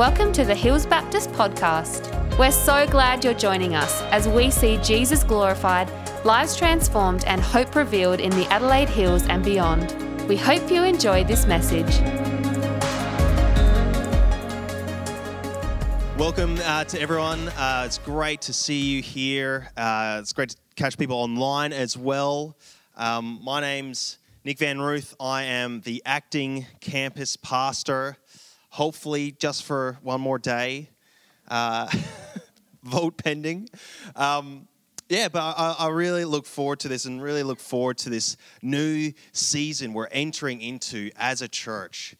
Welcome to the Hills Baptist podcast. We're so glad you're joining us as we see Jesus glorified, lives transformed and hope revealed in the Adelaide Hills and beyond. We hope you enjoy this message. Welcome to everyone. It's great to see you here. It's great to catch people online as well. My name's Nick Van Ruth. I am the acting campus pastor, hopefully just for one more day. Vote pending. But I really look forward to this and really look forward to this new season we're entering into as a church.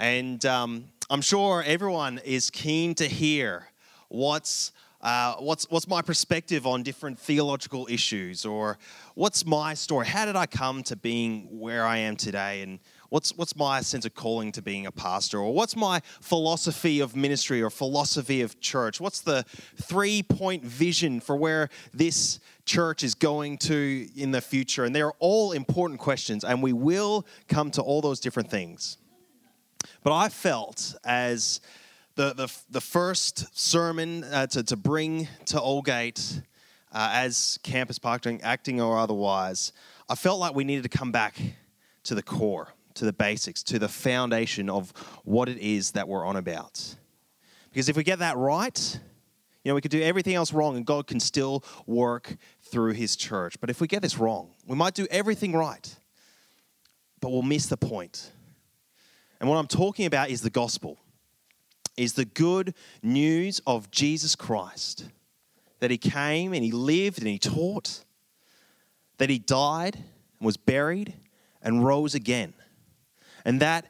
And I'm sure everyone is keen to hear what's my perspective on different theological issues, or what's my story? How did I come to being where I am today? And what's my sense of calling to being a pastor? Or what's my philosophy of ministry or philosophy of church? What's the three-point vision for where this church is going to in the future? And they're all important questions, and we will come to all those different things. But I felt as the first sermon to bring to Olgate as campus pastoring, acting or otherwise, I felt like we needed to come back to the core, to the basics, to the foundation of what it is that we're on about. Because if we get that right, you know, we could do everything else wrong and God can still work through his church. But if we get this wrong, we might do everything right, but we'll miss the point. And what I'm talking about is the gospel, is the good news of Jesus Christ, that he came and he lived and he taught, that he died and was buried and rose again. And that's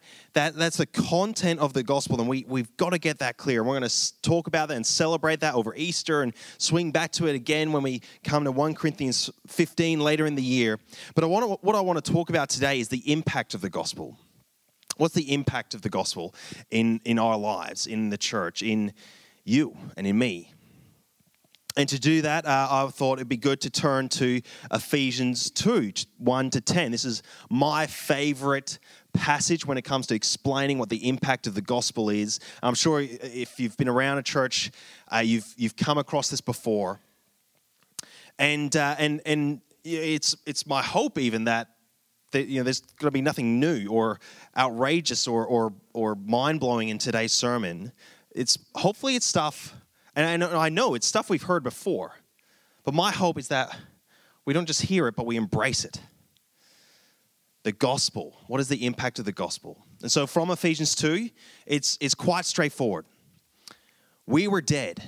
the content of the gospel, and we've got to get that clear. And we're going to talk about that and celebrate that over Easter and swing back to it again when we come to 1 Corinthians 15 later in the year. But what I want to talk about today is the impact of the gospel. What's the impact of the gospel in our lives, in the church, in you and in me? And to do that, I thought it'd be good to turn to Ephesians 2, 1 to 10. This is my favorite passage when it comes to explaining what the impact of the gospel is. I'm sure if you've been around a church, you've come across this before. And it's my hope even that you know, there's going to be nothing new or outrageous or mind-blowing in today's sermon. Hopefully it's stuff, and I know it's stuff we've heard before, but my hope is that we don't just hear it, but we embrace it. The gospel. What is the impact of the gospel? And so from Ephesians 2, it's quite straightforward. We were dead,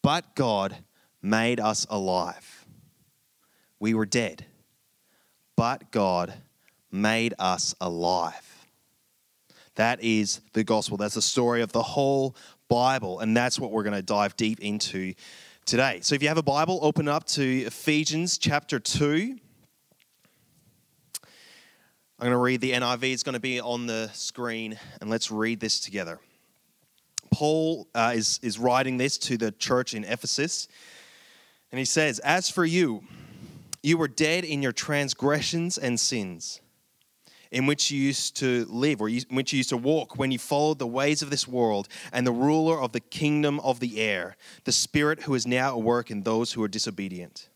but God made us alive. We were dead, but God made us alive. That is the gospel. That's the story of the whole Bible, and that's what we're going to dive deep into today. So if you have a Bible, open up to Ephesians chapter 2. I'm going to read the NIV. It's going to be on the screen, and let's read this together. Paul is writing this to the church in Ephesus, and he says, "As for you, you were dead in your transgressions and sins, in which you used to live, or in which you used to walk, when you followed the ways of this world and the ruler of the kingdom of the air, the spirit who is now at work in those who are disobedient.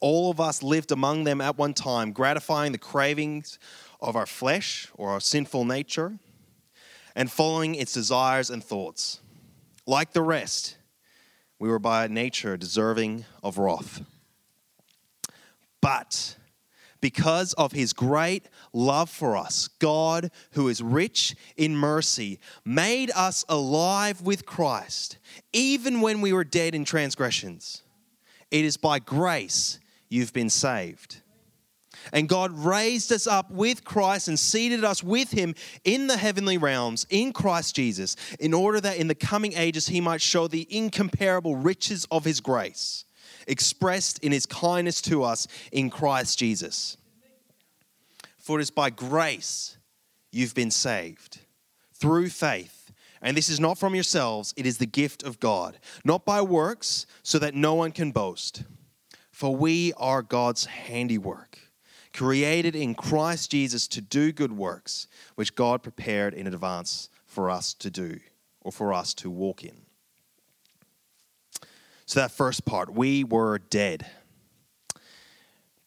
All of us lived among them at one time, gratifying the cravings of our flesh, or our sinful nature, and following its desires and thoughts. Like the rest, we were by nature deserving of wrath. But because of his great love for us, God, who is rich in mercy, made us alive with Christ, even when we were dead in transgressions. It is by grace you've been saved. And God raised us up with Christ and seated us with him in the heavenly realms, in Christ Jesus, in order that in the coming ages he might show the incomparable riches of his grace, expressed in his kindness to us in Christ Jesus. For it is by grace you've been saved, through faith. And this is not from yourselves, it is the gift of God, not by works, so that no one can boast. For we are God's handiwork, created in Christ Jesus to do good works, which God prepared in advance for us to do or for us to walk in. So that first part, we were dead.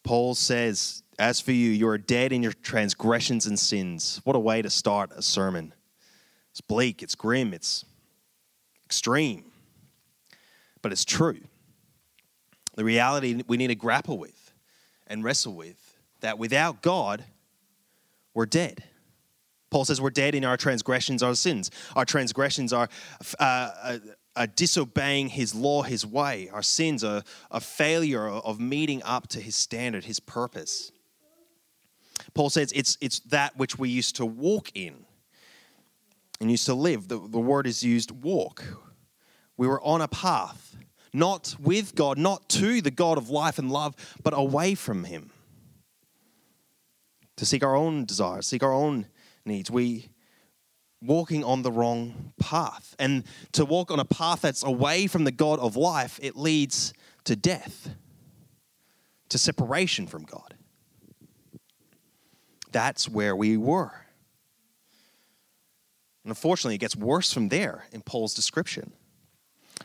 Paul says, as for you, you are dead in your transgressions and sins. What a way to start a sermon. It's bleak, it's grim, it's extreme, but it's true. The reality we need to grapple with and wrestle with, that without God, we're dead. Paul says we're dead in our transgressions, our sins. Our transgressions are disobeying his law, his way. Our sins are a failure of meeting up to his standard, his purpose. Paul says it's that which we used to walk in and used to live. The word is used walk. We were on a path, not with God, not to the God of life and love, but away from him. To seek our own desires, seek our own needs. We walking on the wrong path. And to walk on a path that's away from the God of life, it leads to death, to separation from God. That's where we were. And unfortunately, it gets worse from there in Paul's description.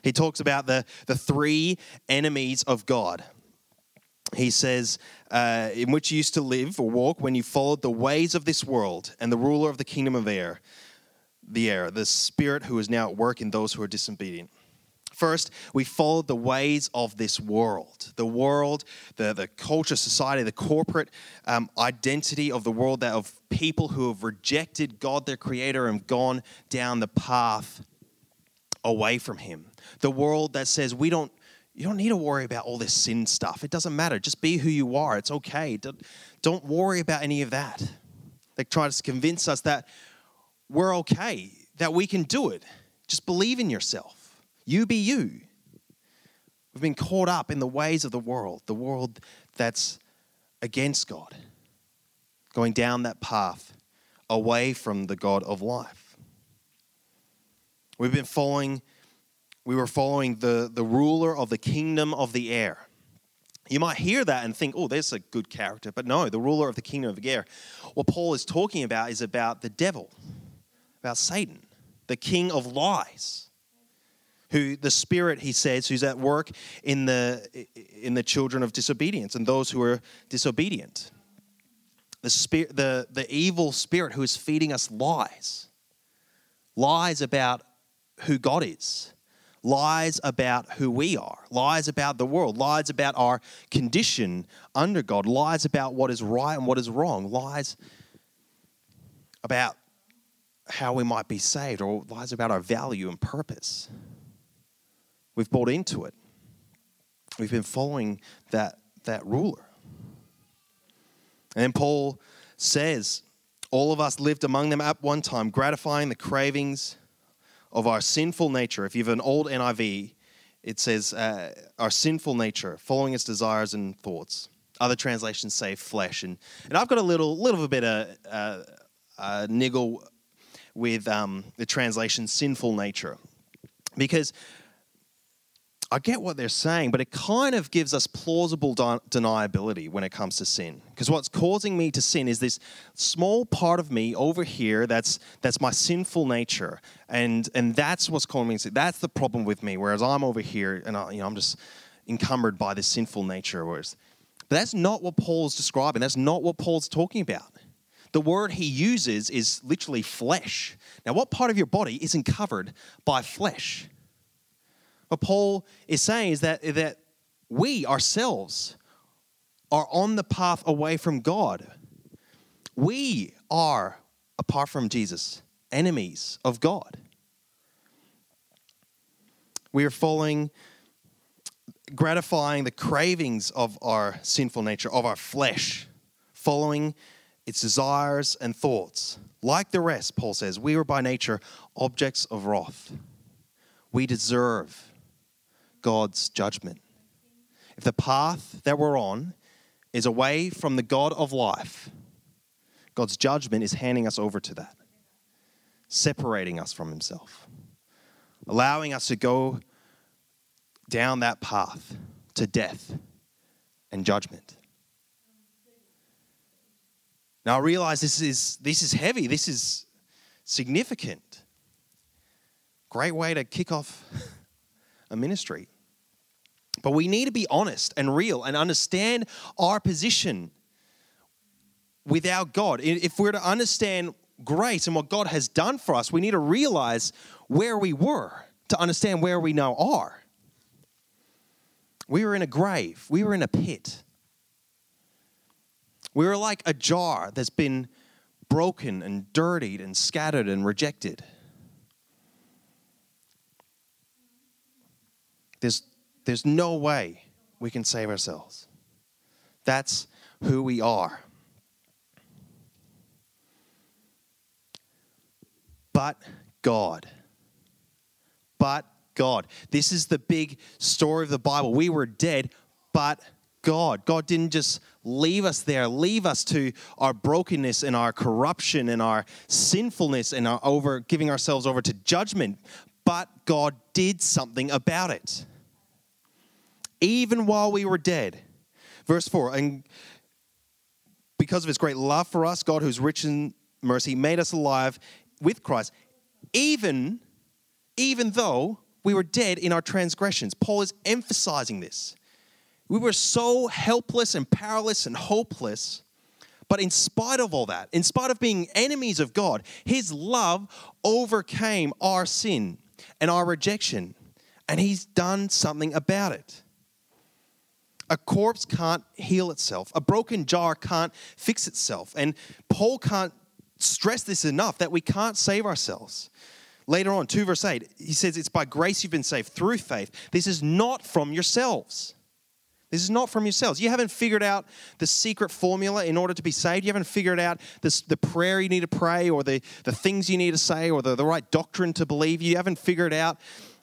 He talks about the three enemies of God. He says, in which you used to live or walk when you followed the ways of this world and the ruler of the kingdom of the air, the spirit who is now at work in those who are disobedient. First, we followed the ways of this world. The world, the culture, society, the corporate identity of the world, that of people who have rejected God, their creator, and gone down the path away from him. The world that says you don't need to worry about all this sin stuff. It doesn't matter. Just be who you are. It's okay. Don't worry about any of that. They try to convince us that we're okay, that we can do it. Just believe in yourself. You be you. We've been caught up in the ways of the world that's against God, going down that path away from the God of life. We were following the ruler of the kingdom of the air. You might hear that and think, oh, there's a good character. But no, the ruler of the kingdom of the air. What Paul is talking about is about the devil, about Satan, the king of lies, who the spirit, he says, who's at work in the children of disobedience and those who are disobedient. The spirit, the evil spirit who is feeding us lies about who God is, lies about who we are, lies about the world, lies about our condition under God, lies about what is right and what is wrong, lies about how we might be saved, or lies about our value and purpose. We've bought into it. We've been following that ruler. And then Paul says, all of us lived among them at one time, gratifying the cravings of our sinful nature. If you have an old NIV, it says our sinful nature, following its desires and thoughts. Other translations say flesh. And I've got a little bit of niggle with the translation sinful nature, because I get what they're saying, but it kind of gives us plausible deniability when it comes to sin. Because what's causing me to sin is this small part of me over here that's my sinful nature, and that's what's causing me to sin. That's the problem with me. Whereas I'm over here, and I'm just encumbered by this sinful nature. But that's not what Paul's describing. That's not what Paul's talking about. The word he uses is literally flesh. Now, what part of your body isn't covered by flesh? What Paul is saying is that we ourselves are on the path away from God. We are, apart from Jesus, enemies of God. We are following, gratifying the cravings of our sinful nature, of our flesh, following its desires and thoughts. Like the rest, Paul says, we were by nature objects of wrath. We deserve God's judgment. If the path that we're on is away from the God of life, God's judgment is handing us over to that, separating us from himself, allowing us to go down that path to death and judgment. Now I realize this is heavy, this is significant. Great way to kick off a ministry. But we need to be honest and real and understand our position with our God. If we're to understand grace and what God has done for us, we need to realize where we were to understand where we now are. We were in a grave. We were in a pit. We were like a jar that's been broken and dirtied and scattered and rejected. There's no way we can save ourselves. That's who we are. But God. This is the big story of the Bible. We were dead, but God. God didn't just leave us there, leave us to our brokenness and our corruption and our sinfulness and our giving ourselves over to judgment. But God did something about it. Even while we were dead. Verse 4, and because of his great love for us, God, who's rich in mercy, made us alive with Christ, even though we were dead in our transgressions. Paul is emphasizing this. We were so helpless and powerless and hopeless, but in spite of all that, in spite of being enemies of God, his love overcame our sin and our rejection, and he's done something about it. A corpse can't heal itself. A broken jar can't fix itself. And Paul can't stress this enough, that we can't save ourselves. Later on, 2 verse 8, he says, it's by grace you've been saved through faith. This is not from yourselves. This is not from yourselves. You haven't figured out the secret formula in order to be saved. You haven't figured out the prayer you need to pray or the things you need to say or the right doctrine to believe. You haven't figured out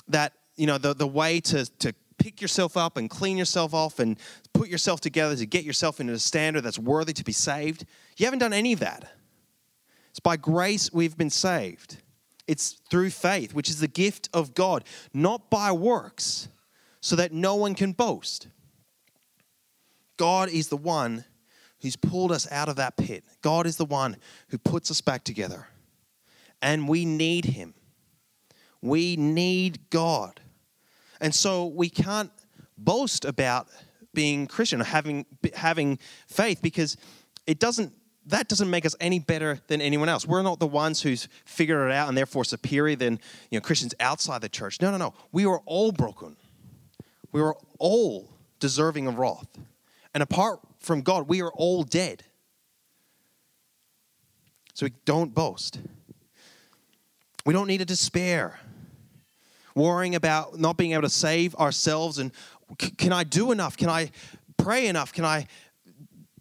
that, you know, the way to pick yourself up and clean yourself off and put yourself together to get yourself into a standard that's worthy to be saved. You haven't done any of that. It's by grace we've been saved. It's through faith, which is the gift of God, not by works, so that no one can boast. God is the one who's pulled us out of that pit. God is the one who puts us back together. And we need him. We need God. And so we can't boast about being Christian or having faith, because that doesn't make us any better than anyone else. We're not the ones who's figured it out and therefore superior than, you know, Christians outside the church. No. We were all broken. We were all deserving of wrath. And apart from God, we are all dead. So we don't boast. We don't need to despair, worrying about not being able to save ourselves and can I do enough? Can I pray enough? Can I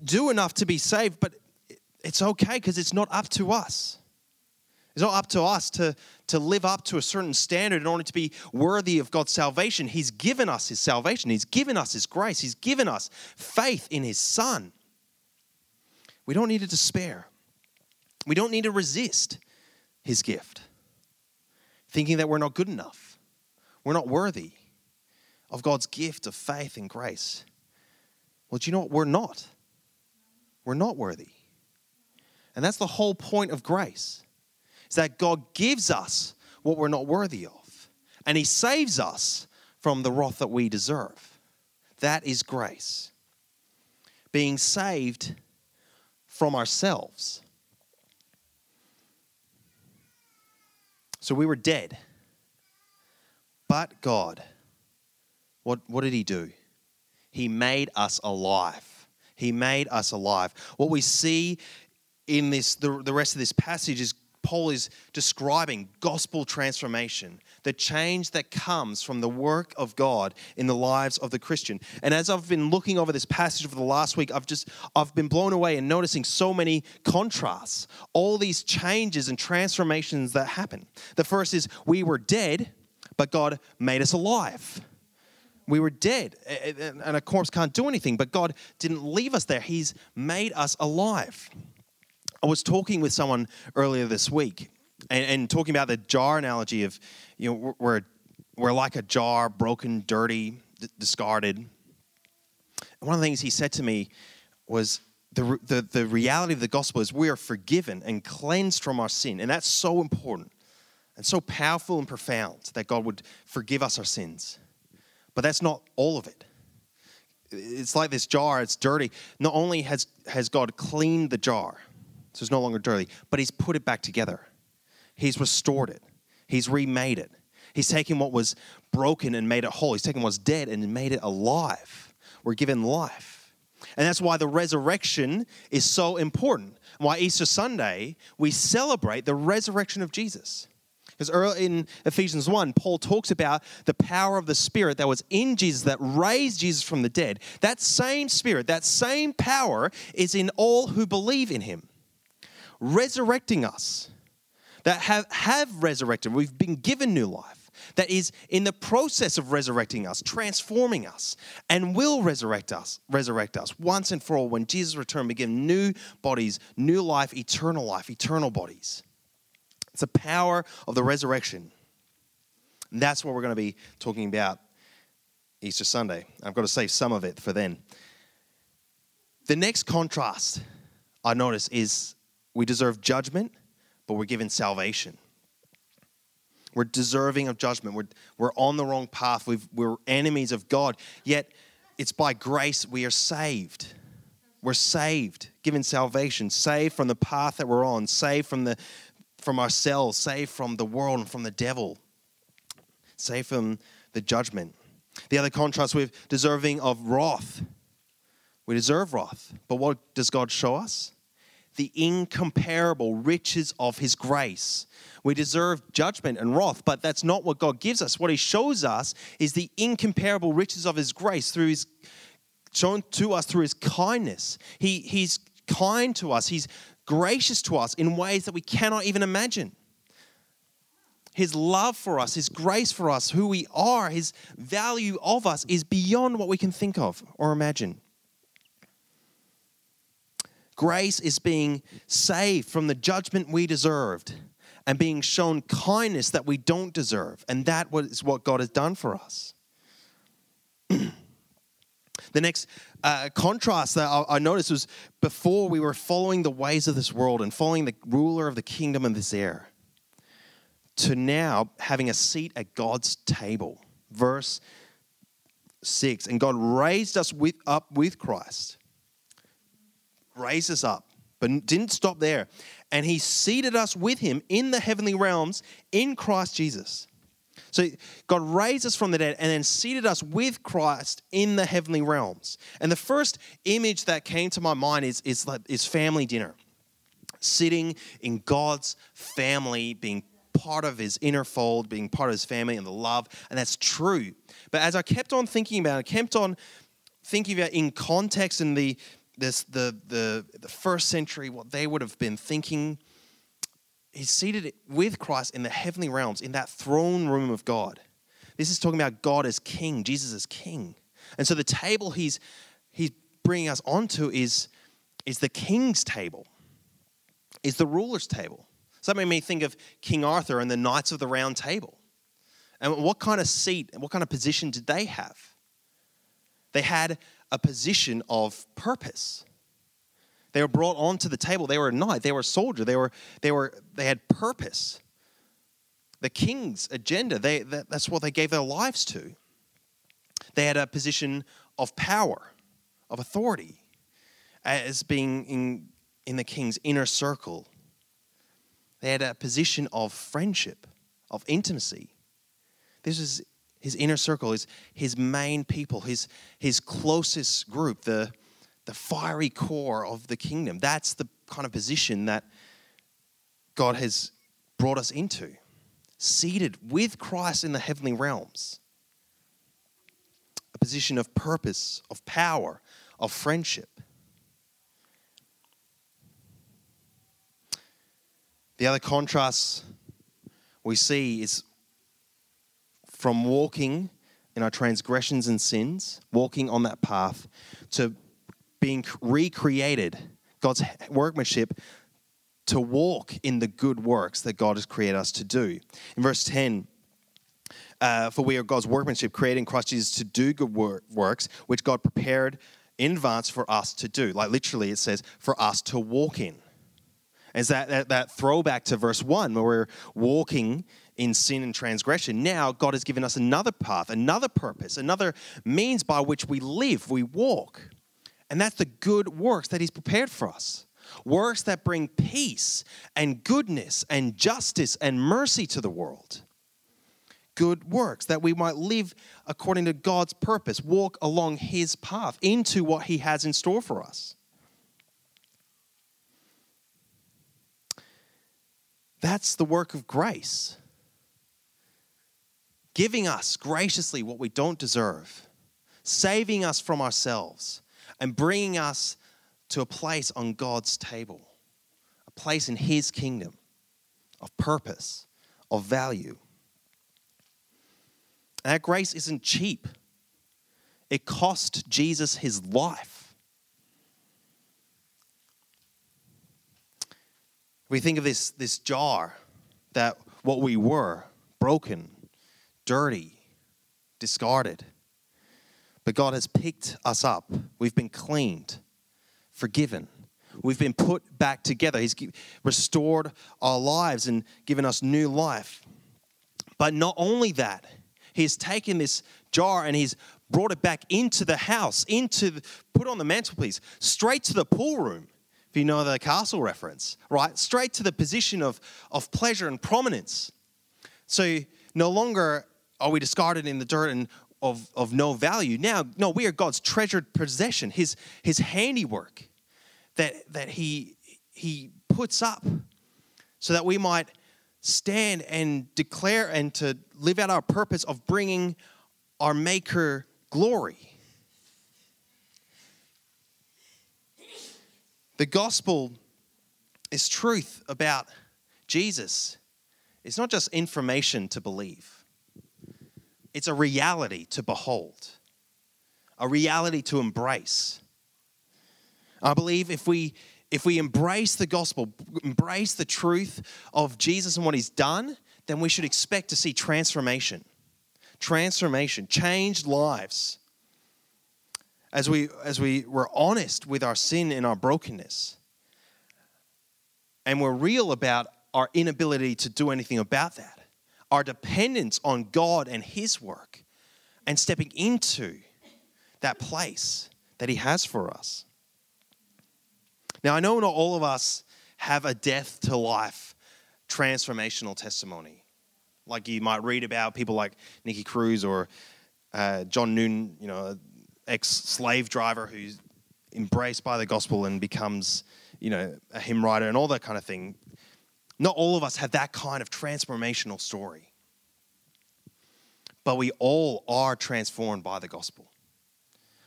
do enough to be saved? But it's okay, because it's not up to us. It's not up to us to live up to a certain standard in order to be worthy of God's salvation. He's given us his salvation. He's given us his grace. He's given us faith in his Son. We don't need to despair. We don't need to resist his gift, thinking that we're not good enough. We're not worthy of God's gift of faith and grace. Well, do you know what? We're not. We're not worthy. And that's the whole point of grace. It's that God gives us what we're not worthy of. And he saves us from the wrath that we deserve. That is grace. Being saved from ourselves. So we were dead. But God, what did he do? He made us alive. He made us alive. What we see in this, the rest of this passage is Paul is describing gospel transformation, the change that comes from the work of God in the lives of the Christian. And as I've been looking over this passage over the last week, I've been blown away and noticing so many contrasts, all these changes and transformations that happen. The first is we were dead, but God made us alive. We were dead, and a corpse can't do anything, but God didn't leave us there. He's made us alive. I was talking with someone earlier this week and talking about the jar analogy of, you know, we're like a jar, broken, dirty, discarded. And one of the things he said to me was the reality of the gospel is we are forgiven and cleansed from our sin. And that's so important. And so powerful and profound that God would forgive us our sins. But that's not all of it. It's like this jar, it's dirty. Not only has God cleaned the jar, so it's no longer dirty, but he's put it back together. He's restored it. He's remade it. He's taken what was broken and made it whole. He's taken what's dead and made it alive. We're given life. And that's why the resurrection is so important. And why Easter Sunday, we celebrate the resurrection of Jesus. Because early in Ephesians 1, Paul talks about the power of the Spirit that was in Jesus that raised Jesus from the dead. That same Spirit, that same power is in all who believe in him, resurrecting us, that have resurrected. We've been given new life, that is in the process of resurrecting us, transforming us, and will resurrect us once and for all when Jesus returns. We give new bodies, new life, eternal bodies. It's the power of the resurrection. And that's what we're going to be talking about Easter Sunday. I've got to save some of it for then. The next contrast I notice is we deserve judgment, but we're given salvation. We're deserving of judgment. We're on the wrong path. We're enemies of God. Yet it's by grace we are saved. We're saved, given salvation, saved from the path that we're on, saved from ourselves, saved from the world and from the devil, saved from the judgment. The other contrast with deserving of wrath. We deserve wrath, but what does God show us? The incomparable riches of his grace. We deserve judgment and wrath, but that's not what God gives us. What he shows us is the incomparable riches of his grace through his shown to us through his kindness. He's kind to us. He's gracious to us in ways that we cannot even imagine. His love for us, his grace for us, who we are, his value of us is beyond what we can think of or imagine. Grace is being saved from the judgment we deserved and being shown kindness that we don't deserve. And that is what God has done for us. The next contrast that I noticed was before we were following the ways of this world and following the ruler of the kingdom of this air to now having a seat at God's table. Verse 6, and God raised us up with Christ, raised us up, but didn't stop there. And he seated us with him in the heavenly realms in Christ Jesus. So God raised us from the dead and then seated us with Christ in the heavenly realms. And the first image that came to my mind is family dinner. Sitting in God's family, being part of his inner fold, being part of his family and the love. And that's true. But as I kept on thinking about it, I kept on thinking about in context and the first century, what they would have been thinking. He's seated with Christ in the heavenly realms, in that throne room of God. This is talking about God as king, Jesus as king. And so the table he's bringing us onto is the king's table, is the ruler's table. So that made me think of King Arthur and the Knights of the Round Table. And what kind of seat, what kind of position did they have? They had a position of purpose. They were brought onto the table. They were a knight. They were a soldier. They had purpose. The king's agenda. That's what they gave their lives to. They had a position of power, of authority, as being in the king's inner circle. They had a position of friendship, of intimacy. This is his inner circle. Is his main people. His closest group. The fiery core of the kingdom. That's the kind of position that God has brought us into. Seated with Christ in the heavenly realms. A position of purpose, of power, of friendship. The other contrast we see is from walking in our transgressions and sins, walking on that path, to being recreated, God's workmanship, to walk in the good works that God has created us to do. In verse 10, for we are God's workmanship, created in Christ Jesus to do good works, which God prepared in advance for us to do. Like literally it says, for us to walk in. It's that throwback to verse 1 where we're walking in sin and transgression. Now God has given us another path, another purpose, another means by which we live, we walk. And that's the good works that he's prepared for us. Works that bring peace and goodness and justice and mercy to the world. Good works that we might live according to God's purpose, walk along his path into what he has in store for us. That's the work of grace. Giving us graciously what we don't deserve, saving us from ourselves, and bringing us to a place on God's table, a place in his kingdom of purpose, of value. And that grace isn't cheap. It cost Jesus his life. We think of this jar, that what we were, broken, dirty, discarded. But God has picked us up. We've been cleaned, forgiven. We've been put back together. He's restored our lives and given us new life. But not only that, he's taken this jar and he's brought it back into the house, put on the mantelpiece, straight to the pool room, if you know the castle reference, right? Straight to the position of pleasure and prominence. So no longer are we discarded in the dirt and of no value. Now, no, we are God's treasured possession, his handiwork that he puts up so that we might stand and declare and to live out our purpose of bringing our Maker glory. The gospel is truth about Jesus. It's not just information to believe. It's a reality to behold, a reality to embrace. I believe if we embrace the gospel, embrace the truth of Jesus and what he's done, then we should expect to see transformation, changed lives. As we were honest with our sin and our brokenness, and we're real about our inability to do anything about that, our dependence on God and his work, and stepping into that place that he has for us. Now, I know not all of us have a death to life transformational testimony, like you might read about people like Nicky Cruz or John Newton, ex-slave driver who's embraced by the gospel and becomes, a hymn writer and all that kind of thing. Not all of us have that kind of transformational story. But we all are transformed by the gospel.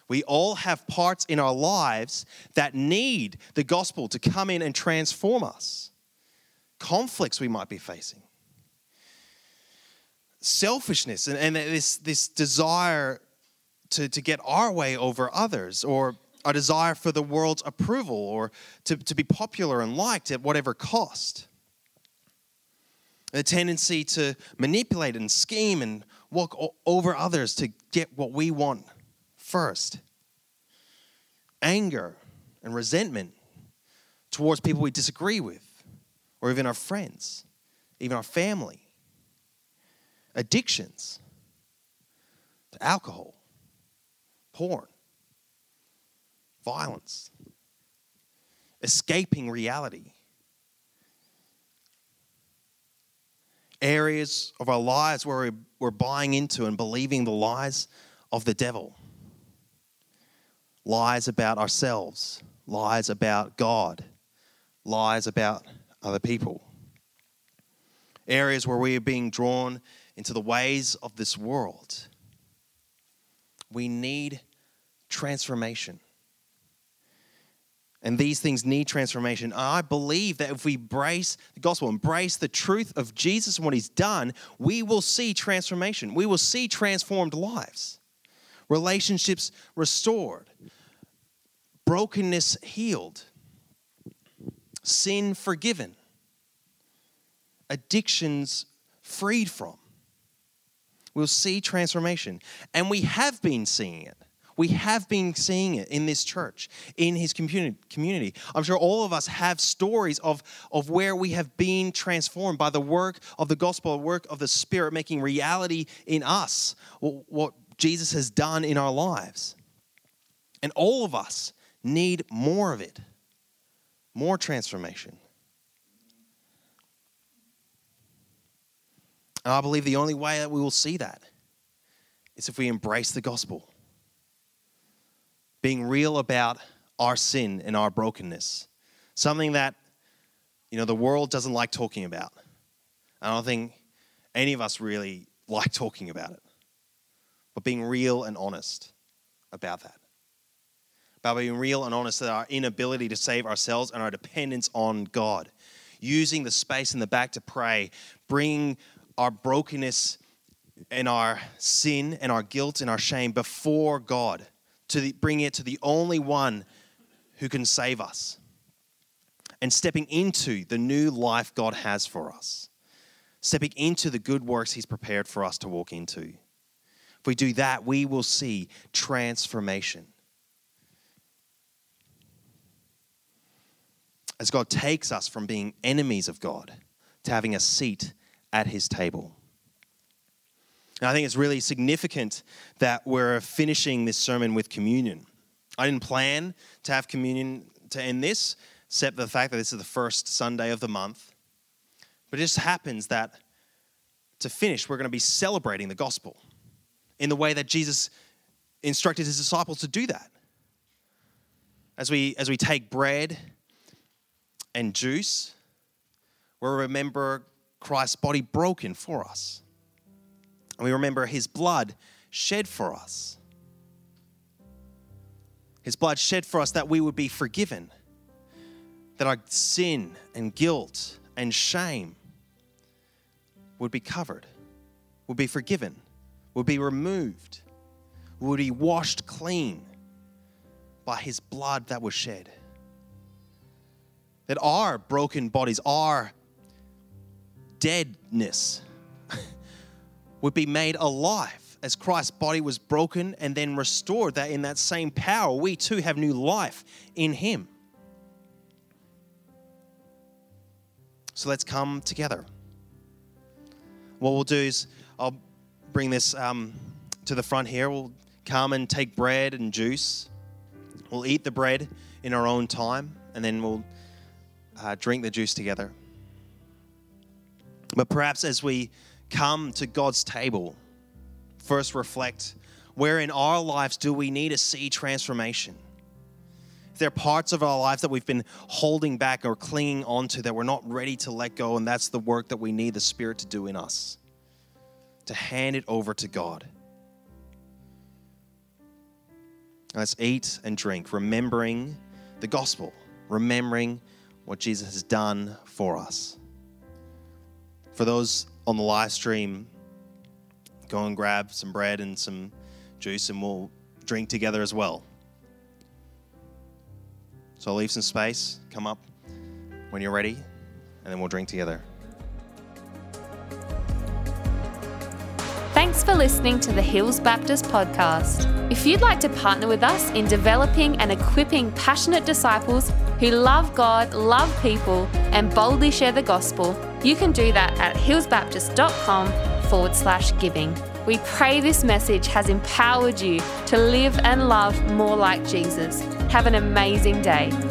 We all have parts in our lives that need the gospel to come in and transform us. Conflicts we might be facing. Selfishness and this desire to get our way over others, or a desire for the world's approval, or to be popular and liked at whatever cost. A tendency to manipulate and scheme and walk over others to get what we want first. Anger and resentment towards people we disagree with, or even our friends, even our family. Addictions to alcohol, porn, violence, escaping reality. Areas of our lives where we're buying into and believing the lies of the devil. Lies about ourselves. Lies about God. Lies about other people. Areas where we are being drawn into the ways of this world. We need transformation. And these things need transformation. I believe that if we embrace the gospel, embrace the truth of Jesus and what he's done, we will see transformation. We will see transformed lives, relationships restored, brokenness healed, sin forgiven, addictions freed from. We'll see transformation. And we have been seeing it. We have been seeing it in this church, in his community. I'm sure all of us have stories of where we have been transformed by the work of the gospel, the work of the Spirit making reality in us, what Jesus has done in our lives. And all of us need more of it, more transformation. And I believe the only way that we will see that is if we embrace the gospel, being real about our sin and our brokenness, something that, the world doesn't like talking about. I don't think any of us really like talking about it, but being real and honest about that. By being real and honest that our inability to save ourselves and our dependence on God, using the space in the back to pray, bringing our brokenness and our sin and our guilt and our shame before God, bring it to the only one who can save us, and stepping into the new life God has for us, stepping into the good works he's prepared for us to walk into. If we do that, we will see transformation. As God takes us from being enemies of God to having a seat at his table. And I think it's really significant that we're finishing this sermon with communion. I didn't plan to have communion to end this, except for the fact that this is the first Sunday of the month. But it just happens that to finish, we're going to be celebrating the gospel in the way that Jesus instructed his disciples to do that. As we take bread and juice, we remember Christ's body broken for us. And we remember his blood shed for us. His blood shed for us that we would be forgiven, that our sin and guilt and shame would be covered, would be forgiven, would be removed, would be washed clean by his blood that was shed. That our broken bodies, our deadness would be made alive as Christ's body was broken and then restored, that in that same power we too have new life in him. So let's come together. What we'll do is I'll bring this to the front here. We'll come and take bread and juice. We'll eat the bread in our own time and then we'll drink the juice together. But perhaps as we come to God's table, first reflect, where in our lives do we need to see transformation? If there are parts of our lives that we've been holding back or clinging onto that we're not ready to let go, and that's the work that we need the Spirit to do in us, to hand it over to God. Let's eat and drink, remembering the gospel, remembering what Jesus has done for us. For those on the live stream, go and grab some bread and some juice and we'll drink together as well. So I'll leave some space, come up when you're ready, and then we'll drink together. Thanks for listening to the Hills Baptist podcast. If you'd like to partner with us in developing and equipping passionate disciples who love God, love people, and boldly share the gospel, you can do that at hillsbaptist.com/giving. We pray this message has empowered you to live and love more like Jesus. Have an amazing day.